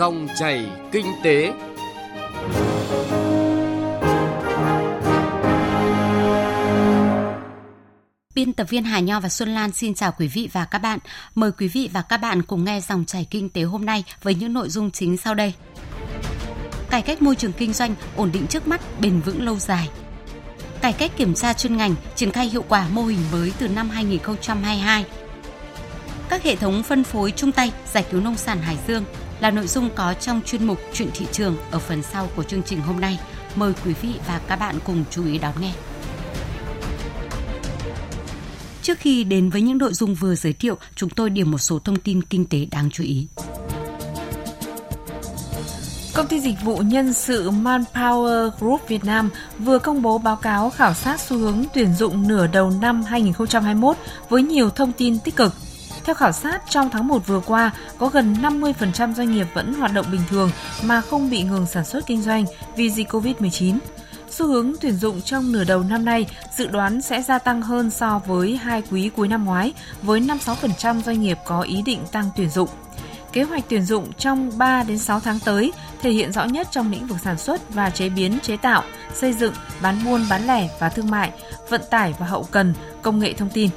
Dòng chảy kinh tế. Biên tập viên Hà Nho và Xuân Lan xin chào quý vị và các bạn. Mời quý vị và các bạn cùng nghe Dòng chảy kinh tế hôm nay với những nội dung chính sau đây. Cải cách môi trường kinh doanh, ổn định trước mắt, bền vững lâu dài. Cải cách kiểm tra chuyên ngành, triển khai hiệu quả mô hình mới từ năm 2022. Các hệ thống phân phối chung tay giải cứu nông sản Hải Dương là nội dung có trong chuyên mục Chuyện thị trường ở phần sau của chương trình hôm nay. Mời quý vị và các bạn cùng chú ý đón nghe. Trước khi đến với những nội dung vừa giới thiệu, chúng tôi điểm một số thông tin kinh tế đáng chú ý. Công ty dịch vụ nhân sự Manpower Group Việt Nam vừa công bố báo cáo khảo sát xu hướng tuyển dụng nửa đầu năm 2021 với nhiều thông tin tích cực. Theo khảo sát, trong tháng 1 vừa qua, có gần 50% doanh nghiệp vẫn hoạt động bình thường mà không bị ngừng sản xuất kinh doanh vì dịch COVID-19. Xu hướng tuyển dụng trong nửa đầu năm nay dự đoán sẽ gia tăng hơn so với hai quý cuối năm ngoái, với 56% doanh nghiệp có ý định tăng tuyển dụng. Kế hoạch tuyển dụng trong 3 đến 6 tháng tới thể hiện rõ nhất trong lĩnh vực sản xuất và chế biến chế tạo, xây dựng, bán buôn bán lẻ và thương mại, vận tải và hậu cần, công nghệ thông tin.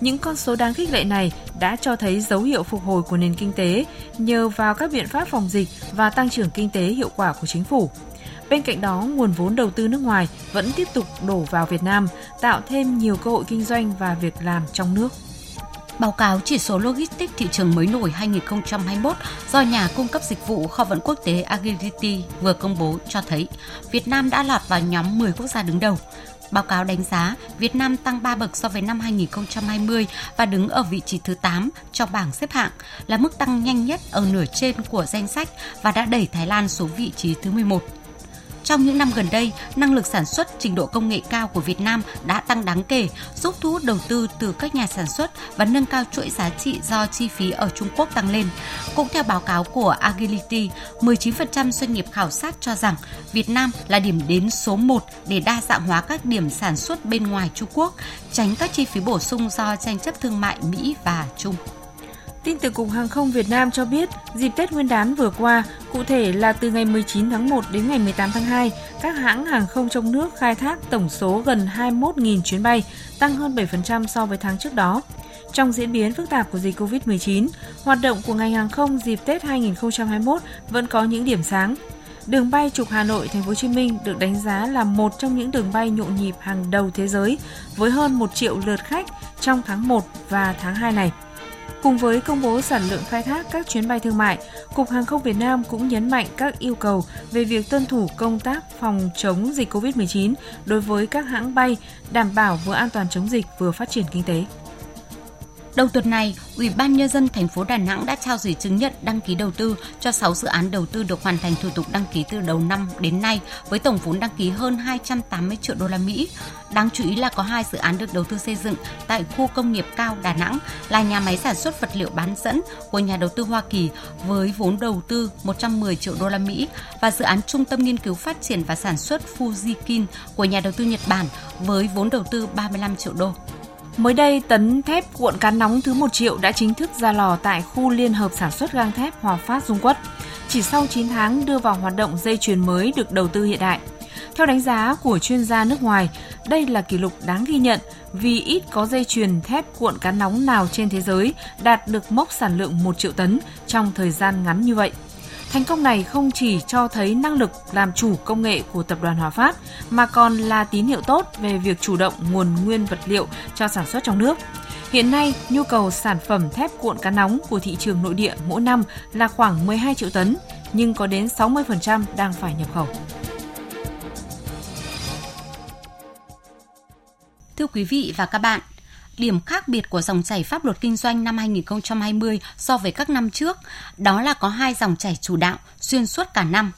Những con số đáng khích lệ này đã cho thấy dấu hiệu phục hồi của nền kinh tế nhờ vào các biện pháp phòng dịch và tăng trưởng kinh tế hiệu quả của chính phủ. Bên cạnh đó, nguồn vốn đầu tư nước ngoài vẫn tiếp tục đổ vào Việt Nam, tạo thêm nhiều cơ hội kinh doanh và việc làm trong nước. Báo cáo chỉ số Logistics thị trường mới nổi 2021 do nhà cung cấp dịch vụ kho vận quốc tế Agility vừa công bố cho thấy Việt Nam đã lọt vào nhóm 10 quốc gia đứng đầu. Báo cáo đánh giá Việt Nam tăng 3 bậc so với năm 2020 và đứng ở vị trí thứ 8 trong bảng xếp hạng, là mức tăng nhanh nhất ở nửa trên của danh sách và đã đẩy Thái Lan xuống vị trí thứ 11. Trong những năm gần đây, năng lực sản xuất, trình độ công nghệ cao của Việt Nam đã tăng đáng kể, giúp thu hút đầu tư từ các nhà sản xuất và nâng cao chuỗi giá trị do chi phí ở Trung Quốc tăng lên. Cũng theo báo cáo của Agility, 19% doanh nghiệp khảo sát cho rằng Việt Nam là điểm đến số 1 để đa dạng hóa các điểm sản xuất bên ngoài Trung Quốc, tránh các chi phí bổ sung do tranh chấp thương mại Mỹ và Trung. Tin từ Cục Hàng không Việt Nam cho biết, dịp Tết Nguyên đán vừa qua, cụ thể là từ ngày 19 tháng 1 đến ngày 18 tháng 2, các hãng hàng không trong nước khai thác tổng số gần 21.000 chuyến bay, tăng hơn 7% so với tháng trước đó. Trong diễn biến phức tạp của dịch COVID-19, hoạt động của ngành hàng không dịp Tết 2021 vẫn có những điểm sáng. Đường bay trục Hà Nội - Thành phố Hồ Chí Minh được đánh giá là một trong những đường bay nhộn nhịp hàng đầu thế giới với hơn 1 triệu lượt khách trong tháng 1 và tháng 2 này. Cùng với công bố sản lượng khai thác các chuyến bay thương mại, Cục Hàng không Việt Nam cũng nhấn mạnh các yêu cầu về việc tuân thủ công tác phòng chống dịch COVID-19 đối với các hãng bay, đảm bảo vừa an toàn chống dịch vừa phát triển kinh tế. Đầu tuần này, Ủy ban Nhân dân thành phố Đà Nẵng đã trao giấy chứng nhận đăng ký đầu tư cho 6 dự án đầu tư được hoàn thành thủ tục đăng ký từ đầu năm đến nay với tổng vốn đăng ký hơn 280 triệu đô la Mỹ. Đáng chú ý là có 2 dự án được đầu tư xây dựng tại khu công nghiệp Cao Đà Nẵng là nhà máy sản xuất vật liệu bán dẫn của nhà đầu tư Hoa Kỳ với vốn đầu tư 110 triệu đô la Mỹ và dự án Trung tâm nghiên cứu phát triển và sản xuất Fujikin của nhà đầu tư Nhật Bản với vốn đầu tư 35 triệu đô. Mới đây, tấn thép cuộn cá nóng thứ 1 triệu đã chính thức ra lò tại khu liên hợp sản xuất gang thép Hòa Phát Dung Quất. Chỉ sau 9 tháng đưa vào hoạt động, dây chuyền mới được đầu tư hiện đại. Theo đánh giá của chuyên gia nước ngoài, đây là kỷ lục đáng ghi nhận vì ít có dây chuyền thép cuộn cá nóng nào trên thế giới đạt được mốc sản lượng 1 triệu tấn trong thời gian ngắn như vậy. Thành công này không chỉ cho thấy năng lực làm chủ công nghệ của tập đoàn Hòa Phát mà còn là tín hiệu tốt về việc chủ động nguồn nguyên vật liệu cho sản xuất trong nước. Hiện nay, nhu cầu sản phẩm thép cuộn cá nóng của thị trường nội địa mỗi năm là khoảng 12 triệu tấn, nhưng có đến 60% đang phải nhập khẩu. Thưa quý vị và các bạn, điểm khác biệt của dòng chảy pháp luật kinh doanh năm 2020 so với các năm trước, đó là có 2 dòng chảy chủ đạo xuyên suốt cả năm.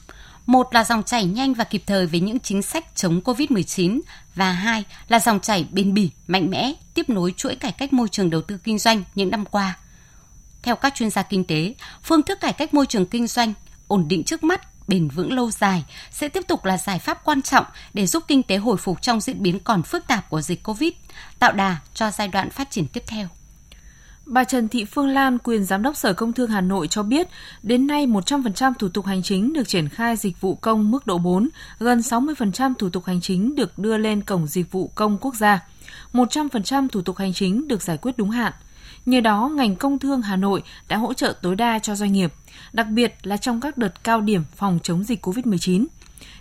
Một là dòng chảy nhanh và kịp thời với những chính sách chống COVID-19 và 2 là dòng chảy bền bỉ, mạnh mẽ, tiếp nối chuỗi cải cách môi trường đầu tư kinh doanh những năm qua. Theo các chuyên gia kinh tế, phương thức cải cách môi trường kinh doanh, ổn định trước mắt, bền vững lâu dài sẽ tiếp tục là giải pháp quan trọng để giúp kinh tế hồi phục trong diễn biến còn phức tạp của dịch COVID, tạo đà cho giai đoạn phát triển tiếp theo. Bà Trần Thị Phương Lan, quyền Giám đốc Sở Công Thương Hà Nội cho biết, đến nay 100% thủ tục hành chính được triển khai dịch vụ công mức độ 4, gần 60% thủ tục hành chính được đưa lên cổng dịch vụ công quốc gia, 100% thủ tục hành chính được giải quyết đúng hạn. Nhờ đó, ngành Công Thương Hà Nội đã hỗ trợ tối đa cho doanh nghiệp, đặc biệt là trong các đợt cao điểm phòng chống dịch COVID-19.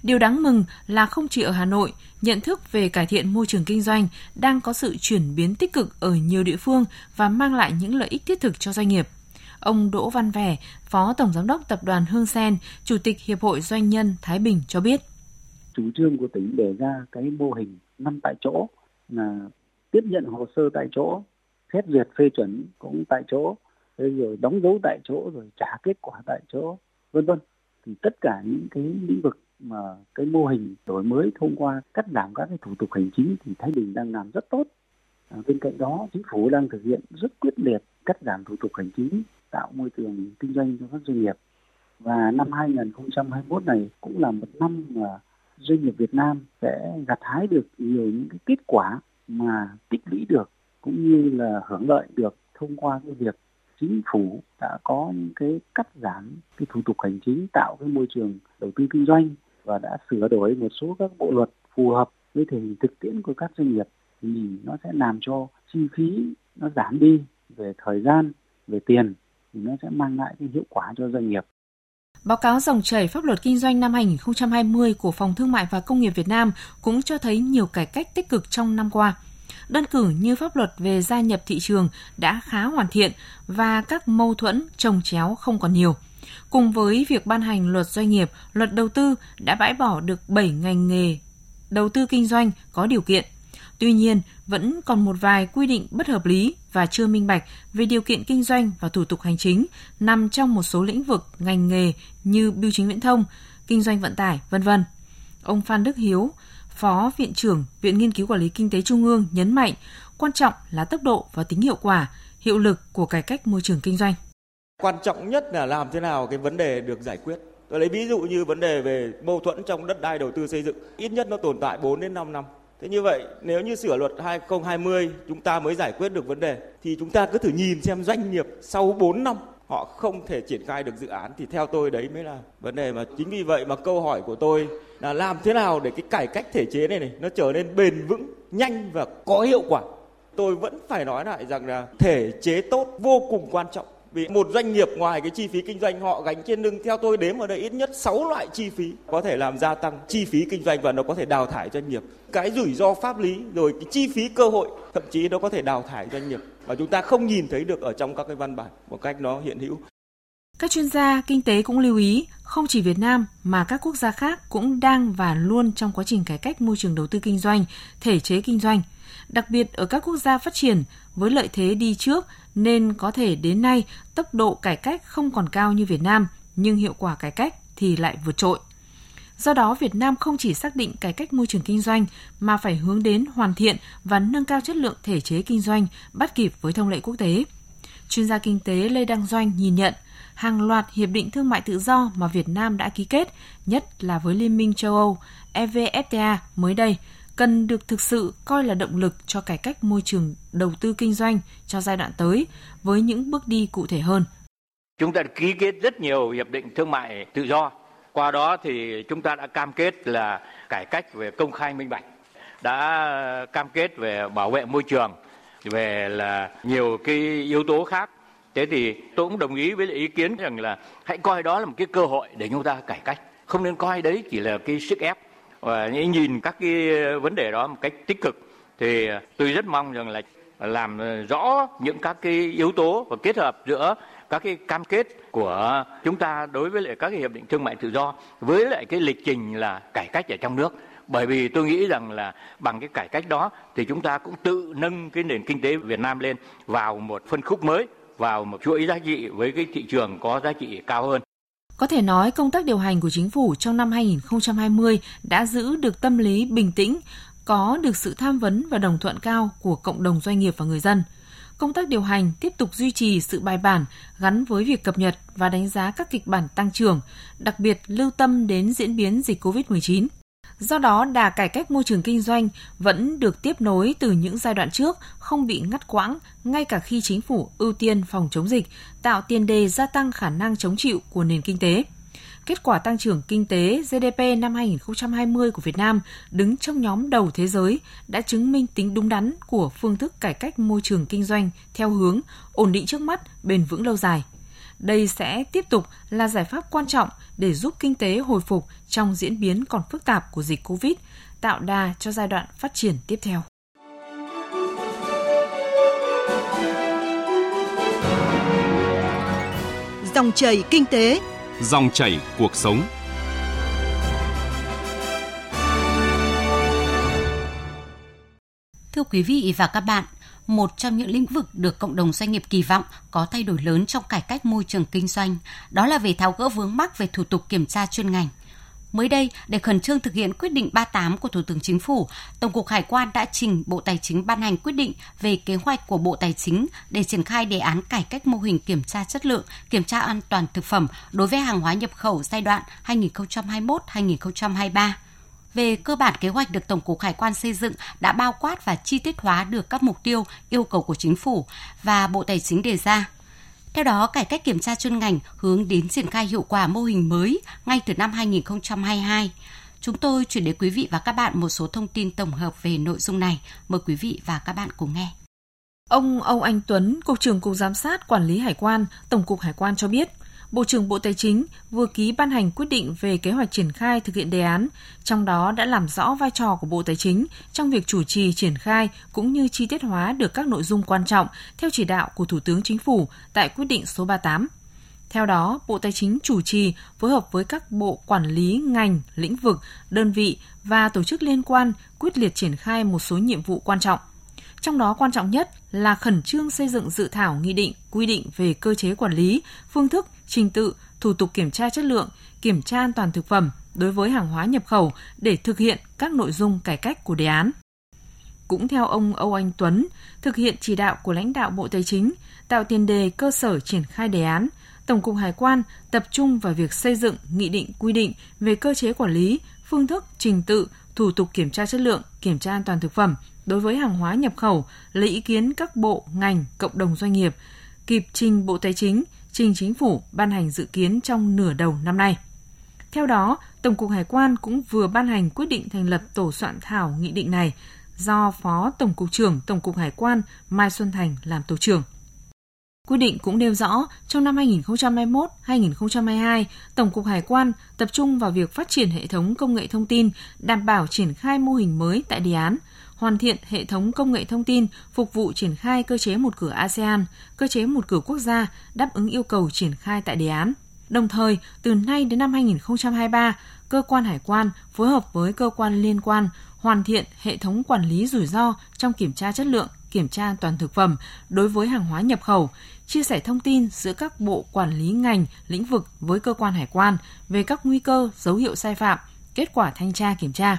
Điều đáng mừng là không chỉ ở Hà Nội, nhận thức về cải thiện môi trường kinh doanh đang có sự chuyển biến tích cực ở nhiều địa phương và mang lại những lợi ích thiết thực cho doanh nghiệp. Ông Đỗ Văn Vẻ, Phó Tổng Giám đốc Tập đoàn Hương Sen, Chủ tịch Hiệp hội Doanh nhân Thái Bình cho biết. Chủ trương của tỉnh đề ra cái mô hình 5 tại chỗ là tiếp nhận hồ sơ tại chỗ, xét duyệt phê chuẩn cũng tại chỗ, rồi đóng dấu tại chỗ, rồi trả kết quả tại chỗ, v.v. Thì tất cả những cái lĩnh vực mà cái mô hình đổi mới thông qua cắt giảm các cái thủ tục hành chính thì Thái Bình đang làm rất tốt. Bên cạnh đó, chính phủ đang thực hiện rất quyết liệt cắt giảm thủ tục hành chính, tạo môi trường kinh doanh cho các doanh nghiệp. Và năm 2021 này cũng là một năm mà doanh nghiệp Việt Nam sẽ gặt hái được nhiều những cái kết quả mà tích lũy được cũng như là hưởng lợi được thông qua cái việc chính phủ đã có những cái cắt giảm cái thủ tục hành chính, tạo cái môi trường đầu tư kinh doanh và đã sửa đổi một số các bộ luật phù hợp với tình hình thực tiễn của các doanh nghiệp, thì nó sẽ làm cho chi phí nó giảm đi về thời gian, về tiền, thì nó sẽ mang lại cái hiệu quả cho doanh nghiệp. Báo cáo dòng chảy pháp luật kinh doanh năm 2020 của Phòng Thương mại và Công nghiệp Việt Nam cũng cho thấy nhiều cải cách tích cực trong năm qua. Đơn cử như pháp luật về gia nhập thị trường đã khá hoàn thiện và các mâu thuẫn chồng chéo không còn nhiều. Cùng với việc ban hành luật doanh nghiệp, luật đầu tư đã bãi bỏ được 7 ngành nghề đầu tư kinh doanh có điều kiện. Tuy nhiên, vẫn còn một vài quy định bất hợp lý và chưa minh bạch về điều kiện kinh doanh và thủ tục hành chính nằm trong một số lĩnh vực ngành nghề như bưu chính viễn thông, kinh doanh vận tải, v.v. Ông Phan Đức Hiếu, Phó Viện trưởng Viện Nghiên cứu Quản lý Kinh tế Trung ương nhấn mạnh, quan trọng là tốc độ và tính hiệu quả, hiệu lực của cải cách môi trường kinh doanh. Quan trọng nhất là làm thế nào cái vấn đề được giải quyết. Tôi lấy ví dụ như vấn đề về mâu thuẫn trong đất đai đầu tư xây dựng, ít nhất nó tồn tại 4 đến 5 năm. Thế như vậy, nếu như sửa luật 2020 chúng ta mới giải quyết được vấn đề, thì chúng ta cứ thử nhìn xem doanh nghiệp sau 4 năm họ không thể triển khai được dự án, thì theo tôi đấy mới là vấn đề. Mà chính vì vậy mà câu hỏi của tôi là làm thế nào để cái cải cách thể chế này nó trở nên bền vững, nhanh và có hiệu quả. Tôi vẫn phải nói lại rằng là thể chế tốt vô cùng quan trọng. Vì một doanh nghiệp ngoài cái chi phí kinh doanh họ gánh trên lưng, theo tôi đếm ở đây ít nhất 6 loại chi phí có thể làm gia tăng chi phí kinh doanh và nó có thể đào thải doanh nghiệp. Cái rủi ro pháp lý rồi cái chi phí cơ hội, thậm chí nó có thể đào thải doanh nghiệp mà chúng ta không nhìn thấy được ở trong các cái văn bản một cách nó hiện hữu. Các chuyên gia kinh tế cũng lưu ý, không chỉ Việt Nam mà các quốc gia khác cũng đang và luôn trong quá trình cải cách môi trường đầu tư kinh doanh, thể chế kinh doanh. Đặc biệt ở các quốc gia phát triển với lợi thế đi trước nên có thể đến nay tốc độ cải cách không còn cao như Việt Nam, nhưng hiệu quả cải cách thì lại vượt trội. Do đó, Việt Nam không chỉ xác định cải cách môi trường kinh doanh mà phải hướng đến hoàn thiện và nâng cao chất lượng thể chế kinh doanh, bắt kịp với thông lệ quốc tế. Chuyên gia kinh tế Lê Đăng Doanh nhìn nhận, hàng loạt hiệp định thương mại tự do mà Việt Nam đã ký kết, nhất là với Liên minh châu Âu, EVFTA mới đây, cần được thực sự coi là động lực cho cải cách môi trường đầu tư kinh doanh cho giai đoạn tới với những bước đi cụ thể hơn. Chúng ta ký kết rất nhiều hiệp định thương mại tự do. Qua đó thì chúng ta đã cam kết là cải cách về công khai minh bạch, đã cam kết về bảo vệ môi trường, về là nhiều cái yếu tố khác. Thế thì tôi cũng đồng ý với ý kiến rằng là hãy coi đó là một cái cơ hội để chúng ta cải cách. Không nên coi đấy chỉ là cái sức ép. Và nhìn các cái vấn đề đó một cách tích cực, thì tôi rất mong rằng là làm rõ những các cái yếu tố và kết hợp giữa các cái cam kết của chúng ta đối với lại các cái hiệp định thương mại tự do với lại cái lịch trình là cải cách ở trong nước. Bởi vì tôi nghĩ rằng là bằng cái cải cách đó thì chúng ta cũng tự nâng cái nền kinh tế Việt Nam lên vào một phân khúc mới, vào một chuỗi giá trị với cái thị trường có giá trị cao hơn. Có thể nói công tác điều hành của chính phủ trong năm 2020 đã giữ được tâm lý bình tĩnh, có được sự tham vấn và đồng thuận cao của cộng đồng doanh nghiệp và người dân. Công tác điều hành tiếp tục duy trì sự bài bản gắn với việc cập nhật và đánh giá các kịch bản tăng trưởng, đặc biệt lưu tâm đến diễn biến dịch COVID-19. Do đó, đà cải cách môi trường kinh doanh vẫn được tiếp nối từ những giai đoạn trước, không bị ngắt quãng, ngay cả khi chính phủ ưu tiên phòng chống dịch, tạo tiền đề gia tăng khả năng chống chịu của nền kinh tế. Kết quả tăng trưởng kinh tế GDP năm 2020 của Việt Nam đứng trong nhóm đầu thế giới đã chứng minh tính đúng đắn của phương thức cải cách môi trường kinh doanh theo hướng ổn định trước mắt, bền vững lâu dài. Đây sẽ tiếp tục là giải pháp quan trọng để giúp kinh tế hồi phục trong diễn biến còn phức tạp của dịch COVID, tạo đà cho giai đoạn phát triển tiếp theo. Dòng chảy kinh tế, dòng chảy cuộc sống. Thưa quý vị và các bạn, một trong những lĩnh vực được cộng đồng doanh nghiệp kỳ vọng có thay đổi lớn trong cải cách môi trường kinh doanh, đó là về tháo gỡ vướng mắc về thủ tục kiểm tra chuyên ngành. Mới đây, để khẩn trương thực hiện quyết định 38 của Thủ tướng Chính phủ, Tổng cục Hải quan đã trình Bộ Tài chính ban hành quyết định về kế hoạch của Bộ Tài chính để triển khai đề án cải cách mô hình kiểm tra chất lượng, kiểm tra an toàn thực phẩm đối với hàng hóa nhập khẩu giai đoạn 2021-2023. Về cơ bản, kế hoạch được Tổng cục Hải quan xây dựng đã bao quát và chi tiết hóa được các mục tiêu, yêu cầu của Chính phủ và Bộ Tài chính đề ra. Theo đó, cải cách kiểm tra chuyên ngành hướng đến triển khai hiệu quả mô hình mới ngay từ năm 2022. Chúng tôi chuyển đến quý vị và các bạn một số thông tin tổng hợp về nội dung này. Mời quý vị và các bạn cùng nghe. Ông Âu Anh Tuấn, Cục trưởng Cục Giám sát Quản lý Hải quan, Tổng cục Hải quan cho biết, Bộ trưởng Bộ Tài chính vừa ký ban hành quyết định về kế hoạch triển khai thực hiện đề án, trong đó đã làm rõ vai trò của Bộ Tài chính trong việc chủ trì triển khai cũng như chi tiết hóa được các nội dung quan trọng theo chỉ đạo của Thủ tướng Chính phủ tại quyết định số 38. Theo đó, Bộ Tài chính chủ trì phối hợp với các bộ quản lý, ngành, lĩnh vực, đơn vị và tổ chức liên quan quyết liệt triển khai một số nhiệm vụ quan trọng. Trong đó quan trọng nhất là khẩn trương xây dựng dự thảo nghị định, quy định về cơ chế quản lý, phương thức, trình tự, thủ tục kiểm tra chất lượng, kiểm tra an toàn thực phẩm đối với hàng hóa nhập khẩu để thực hiện các nội dung cải cách của đề án. Cũng theo ông Âu Anh Tuấn, thực hiện chỉ đạo của lãnh đạo Bộ Tài chính, tạo tiền đề cơ sở triển khai đề án, Tổng cục Hải quan tập trung vào việc xây dựng nghị định quy định về cơ chế quản lý, phương thức, trình tự, thủ tục kiểm tra chất lượng, kiểm tra an toàn thực phẩm đối với hàng hóa nhập khẩu, lấy ý kiến các bộ, ngành, cộng đồng doanh nghiệp, kịp trình Bộ Tài chính, trình Chính phủ ban hành dự kiến trong nửa đầu năm nay. Theo đó, Tổng cục Hải quan cũng vừa ban hành quyết định thành lập tổ soạn thảo nghị định này do Phó Tổng cục trưởng Tổng cục Hải quan Mai Xuân Thành làm tổ trưởng. Quyết định cũng nêu rõ, trong năm 2021-2022, Tổng cục Hải quan tập trung vào việc phát triển hệ thống công nghệ thông tin, đảm bảo triển khai mô hình mới tại đề án, hoàn thiện hệ thống công nghệ thông tin phục vụ triển khai cơ chế một cửa ASEAN, cơ chế một cửa quốc gia đáp ứng yêu cầu triển khai tại đề án. Đồng thời, từ nay đến năm 2023, cơ quan hải quan phối hợp với cơ quan liên quan hoàn thiện hệ thống quản lý rủi ro trong kiểm tra chất lượng, kiểm tra an toàn thực phẩm đối với hàng hóa nhập khẩu, chia sẻ thông tin giữa các bộ quản lý ngành, lĩnh vực với cơ quan hải quan về các nguy cơ, dấu hiệu sai phạm, kết quả thanh tra kiểm tra.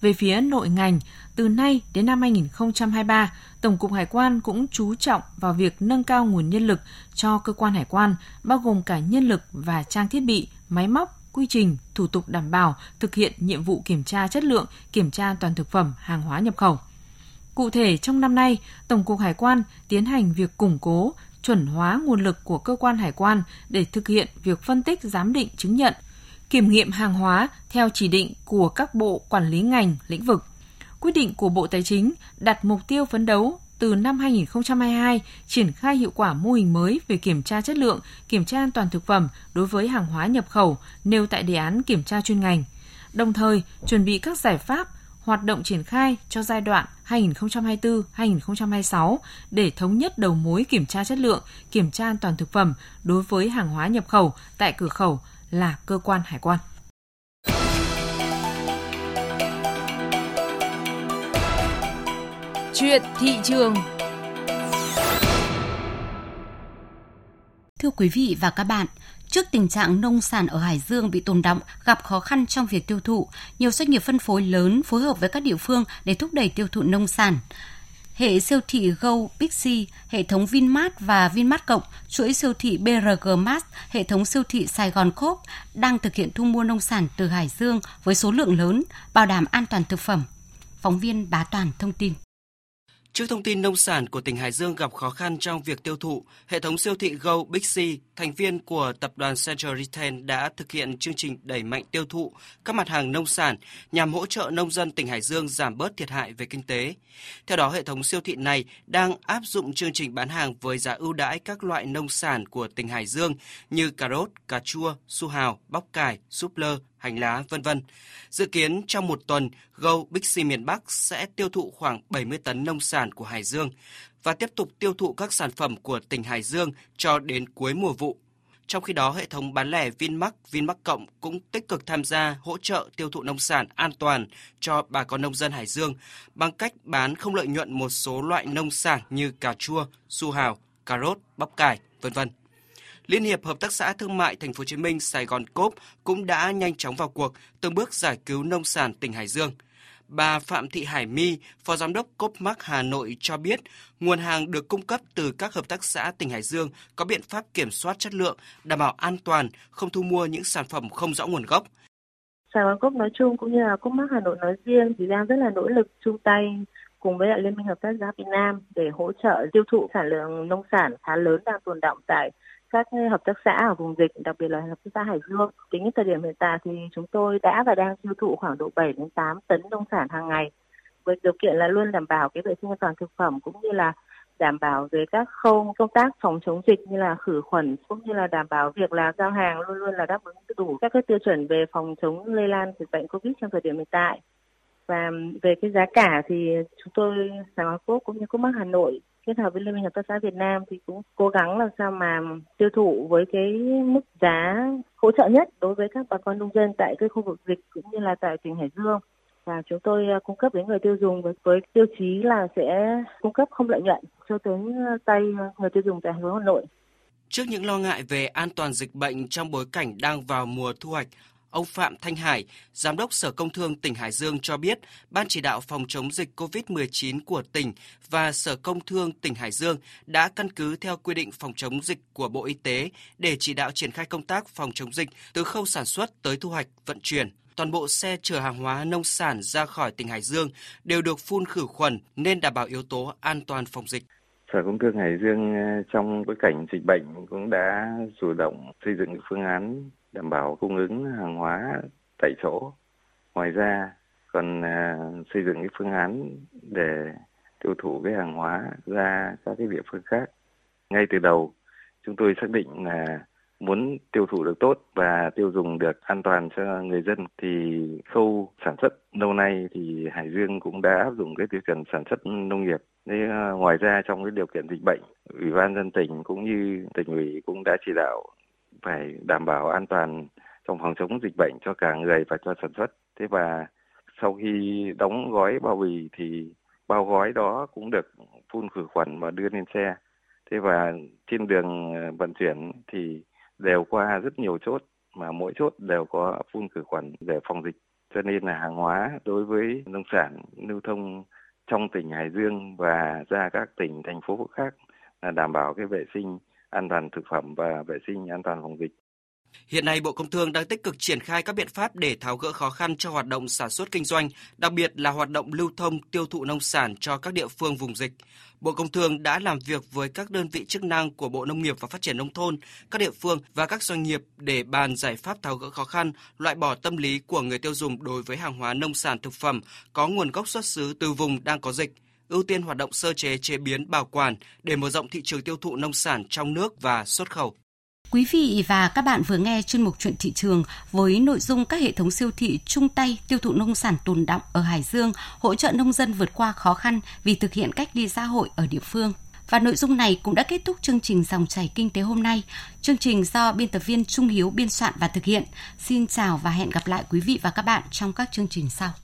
Về phía nội ngành, từ nay đến năm 2023, Tổng cục Hải quan cũng chú trọng vào việc nâng cao nguồn nhân lực cho cơ quan hải quan, bao gồm cả nhân lực và trang thiết bị, máy móc, quy trình, thủ tục đảm bảo thực hiện nhiệm vụ kiểm tra chất lượng, kiểm tra an toàn thực phẩm, hàng hóa nhập khẩu. Cụ thể, trong năm nay, Tổng cục Hải quan tiến hành việc củng cố, chuẩn hóa nguồn lực của cơ quan hải quan để thực hiện việc phân tích, giám định, chứng nhận, kiểm nghiệm hàng hóa theo chỉ định của các bộ quản lý ngành, lĩnh vực. Quyết định của Bộ Tài chính đặt mục tiêu phấn đấu từ năm 2022 triển khai hiệu quả mô hình mới về kiểm tra chất lượng, kiểm tra an toàn thực phẩm đối với hàng hóa nhập khẩu nêu tại đề án kiểm tra chuyên ngành, đồng thời chuẩn bị các giải pháp, hoạt động triển khai cho giai đoạn 2024-2026 để thống nhất đầu mối kiểm tra chất lượng, kiểm tra an toàn thực phẩm đối với hàng hóa nhập khẩu tại cửa khẩu là cơ quan hải quan. Chuyện thị trường. Thưa quý vị và các bạn, trước tình trạng nông sản ở Hải Dương bị tồn đọng, gặp khó khăn trong việc tiêu thụ, nhiều doanh nghiệp phân phối lớn phối hợp với các địa phương để thúc đẩy tiêu thụ nông sản. hệ siêu thị Go, Big C, hệ thống VinMart và VinMart Cộng, chuỗi siêu thị BRG Mart, hệ thống siêu thị Sài Gòn Co.op đang thực hiện thu mua nông sản từ Hải Dương với số lượng lớn, bảo đảm an toàn thực phẩm. Phóng viên Bá Toàn thông tin. Trước thông tin nông sản của tỉnh Hải Dương gặp khó khăn trong việc tiêu thụ, hệ thống siêu thị Go, Big C, thành viên của tập đoàn Central Retail đã thực hiện chương trình đẩy mạnh tiêu thụ các mặt hàng nông sản nhằm hỗ trợ nông dân tỉnh Hải Dương giảm bớt thiệt hại về kinh tế. Theo đó, hệ thống siêu thị này đang áp dụng chương trình bán hàng với giá ưu đãi các loại nông sản của tỉnh Hải Dương như cà rốt, cà chua, su hào, bắp cải, súp lơ, hành lá, v.v. Dự kiến trong một tuần, Go! Big C miền Bắc sẽ tiêu thụ khoảng 70 tấn nông sản của Hải Dương và tiếp tục tiêu thụ các sản phẩm của tỉnh Hải Dương cho đến cuối mùa vụ. Trong khi đó, hệ thống bán lẻ VinMart, VinMart Cộng cũng tích cực tham gia hỗ trợ tiêu thụ nông sản an toàn cho bà con nông dân Hải Dương bằng cách bán không lợi nhuận một số loại nông sản như cà chua, su hào, cà rốt, bắp cải, v.v. Liên hiệp Hợp tác xã Thương mại Thành phố Hồ Chí Minh Sài Gòn Co.op cũng đã nhanh chóng vào cuộc, từng bước giải cứu nông sản tỉnh Hải Dương. Bà Phạm Thị Hải My, Phó Giám đốc Co.op Mart Hà Nội cho biết, nguồn hàng được cung cấp từ các hợp tác xã tỉnh Hải Dương có biện pháp kiểm soát chất lượng, đảm bảo an toàn, không thu mua những sản phẩm không rõ nguồn gốc. Sài Gòn Co.op nói chung cũng như là Co.op Mart Hà Nội nói riêng thì đang rất là nỗ lực chung tay cùng với Liên minh Hợp tác xã Việt Nam để hỗ trợ tiêu thụ sản lượng nông sản khá lớn đang tồn đọng tại các hợp tác xã ở vùng dịch, đặc biệt là hợp tác xã Hải Dương. Tính đến thời điểm hiện tại thì chúng tôi đã và đang tiêu thụ khoảng độ 7 đến 8 tấn nông sản hàng ngày, với điều kiện là luôn đảm bảo cái vệ sinh an toàn thực phẩm cũng như là đảm bảo về các khâu công tác phòng chống dịch như là khử khuẩn, cũng như là đảm bảo việc là giao hàng luôn luôn là đáp ứng đủ các cái tiêu chuẩn về phòng chống lây lan dịch bệnh Covid trong thời điểm hiện tại. Và về cái giá cả thì chúng tôi Sài Gòn Co.op cũng như Co.op Mart Hà Nội kết hợp với Liên minh Hợp tác xã Việt Nam thì cũng cố gắng làm sao mà tiêu thụ với cái mức giá hỗ trợ nhất đối với các bà con nông dân tại cái khu vực dịch cũng như là tại tỉnh Hải Dương. Và chúng tôi cung cấp đến người tiêu dùng với tiêu chí là sẽ cung cấp không lợi nhuận cho tới tay người tiêu dùng tại Hà Nội. Trước những lo ngại về an toàn dịch bệnh trong bối cảnh đang vào mùa thu hoạch, ông Phạm Thanh Hải, Giám đốc Sở Công Thương tỉnh Hải Dương cho biết, Ban chỉ đạo phòng chống dịch COVID-19 của tỉnh và Sở Công Thương tỉnh Hải Dương đã căn cứ theo quy định phòng chống dịch của Bộ Y tế để chỉ đạo triển khai công tác phòng chống dịch từ khâu sản xuất tới thu hoạch, vận chuyển. Toàn bộ xe chở hàng hóa nông sản ra khỏi tỉnh Hải Dương đều được phun khử khuẩn nên đảm bảo yếu tố an toàn phòng dịch. Sở Công Thương Hải Dương trong bối cảnh dịch bệnh cũng đã chủ động xây dựng phương án đảm bảo cung ứng hàng hóa tại chỗ. Ngoài ra còn xây dựng cái phương án để tiêu thụ cái hàng hóa ra các cái địa phương khác. Ngay từ đầu chúng tôi xác định là muốn tiêu thụ được tốt và tiêu dùng được an toàn cho người dân thì khâu sản xuất lâu nay thì Hải Dương cũng đã áp dụng cái tiêu chuẩn sản xuất nông nghiệp. Ngoài ra trong cái điều kiện dịch bệnh, Ủy ban dân tỉnh cũng như tỉnh ủy cũng đã chỉ đạo phải đảm bảo an toàn trong phòng chống dịch bệnh cho cả người và cho sản xuất. Thế và sau khi đóng gói bao bì thì bao gói đó cũng được phun khử khuẩn và đưa lên xe. Thế và trên đường vận chuyển thì đều qua rất nhiều chốt mà mỗi chốt đều có phun khử khuẩn để phòng dịch. Cho nên là hàng hóa đối với nông sản lưu thông trong tỉnh Hải Dương và ra các tỉnh, thành phố khác là đảm bảo cái vệ sinh an toàn thực phẩm và vệ sinh an toàn phòng dịch. Hiện nay, Bộ Công Thương đang tích cực triển khai các biện pháp để tháo gỡ khó khăn cho hoạt động sản xuất kinh doanh, đặc biệt là hoạt động lưu thông tiêu thụ nông sản cho các địa phương vùng dịch. Bộ Công Thương đã làm việc với các đơn vị chức năng của Bộ Nông nghiệp và Phát triển Nông thôn, các địa phương và các doanh nghiệp để bàn giải pháp tháo gỡ khó khăn, loại bỏ tâm lý của người tiêu dùng đối với hàng hóa nông sản thực phẩm có nguồn gốc xuất xứ từ vùng đang có dịch, ưu tiên hoạt động sơ chế, chế biến, bảo quản để mở rộng thị trường tiêu thụ nông sản trong nước và xuất khẩu. Quý vị và các bạn vừa nghe chuyên mục Chuyện thị trường với nội dung các hệ thống siêu thị chung tay tiêu thụ nông sản tồn đọng ở Hải Dương, hỗ trợ nông dân vượt qua khó khăn vì thực hiện cách ly xã hội ở địa phương. Và nội dung này cũng đã kết thúc chương trình Dòng chảy kinh tế hôm nay. Chương trình do biên tập viên Trung Hiếu biên soạn và thực hiện. Xin chào và hẹn gặp lại quý vị và các bạn trong các chương trình sau.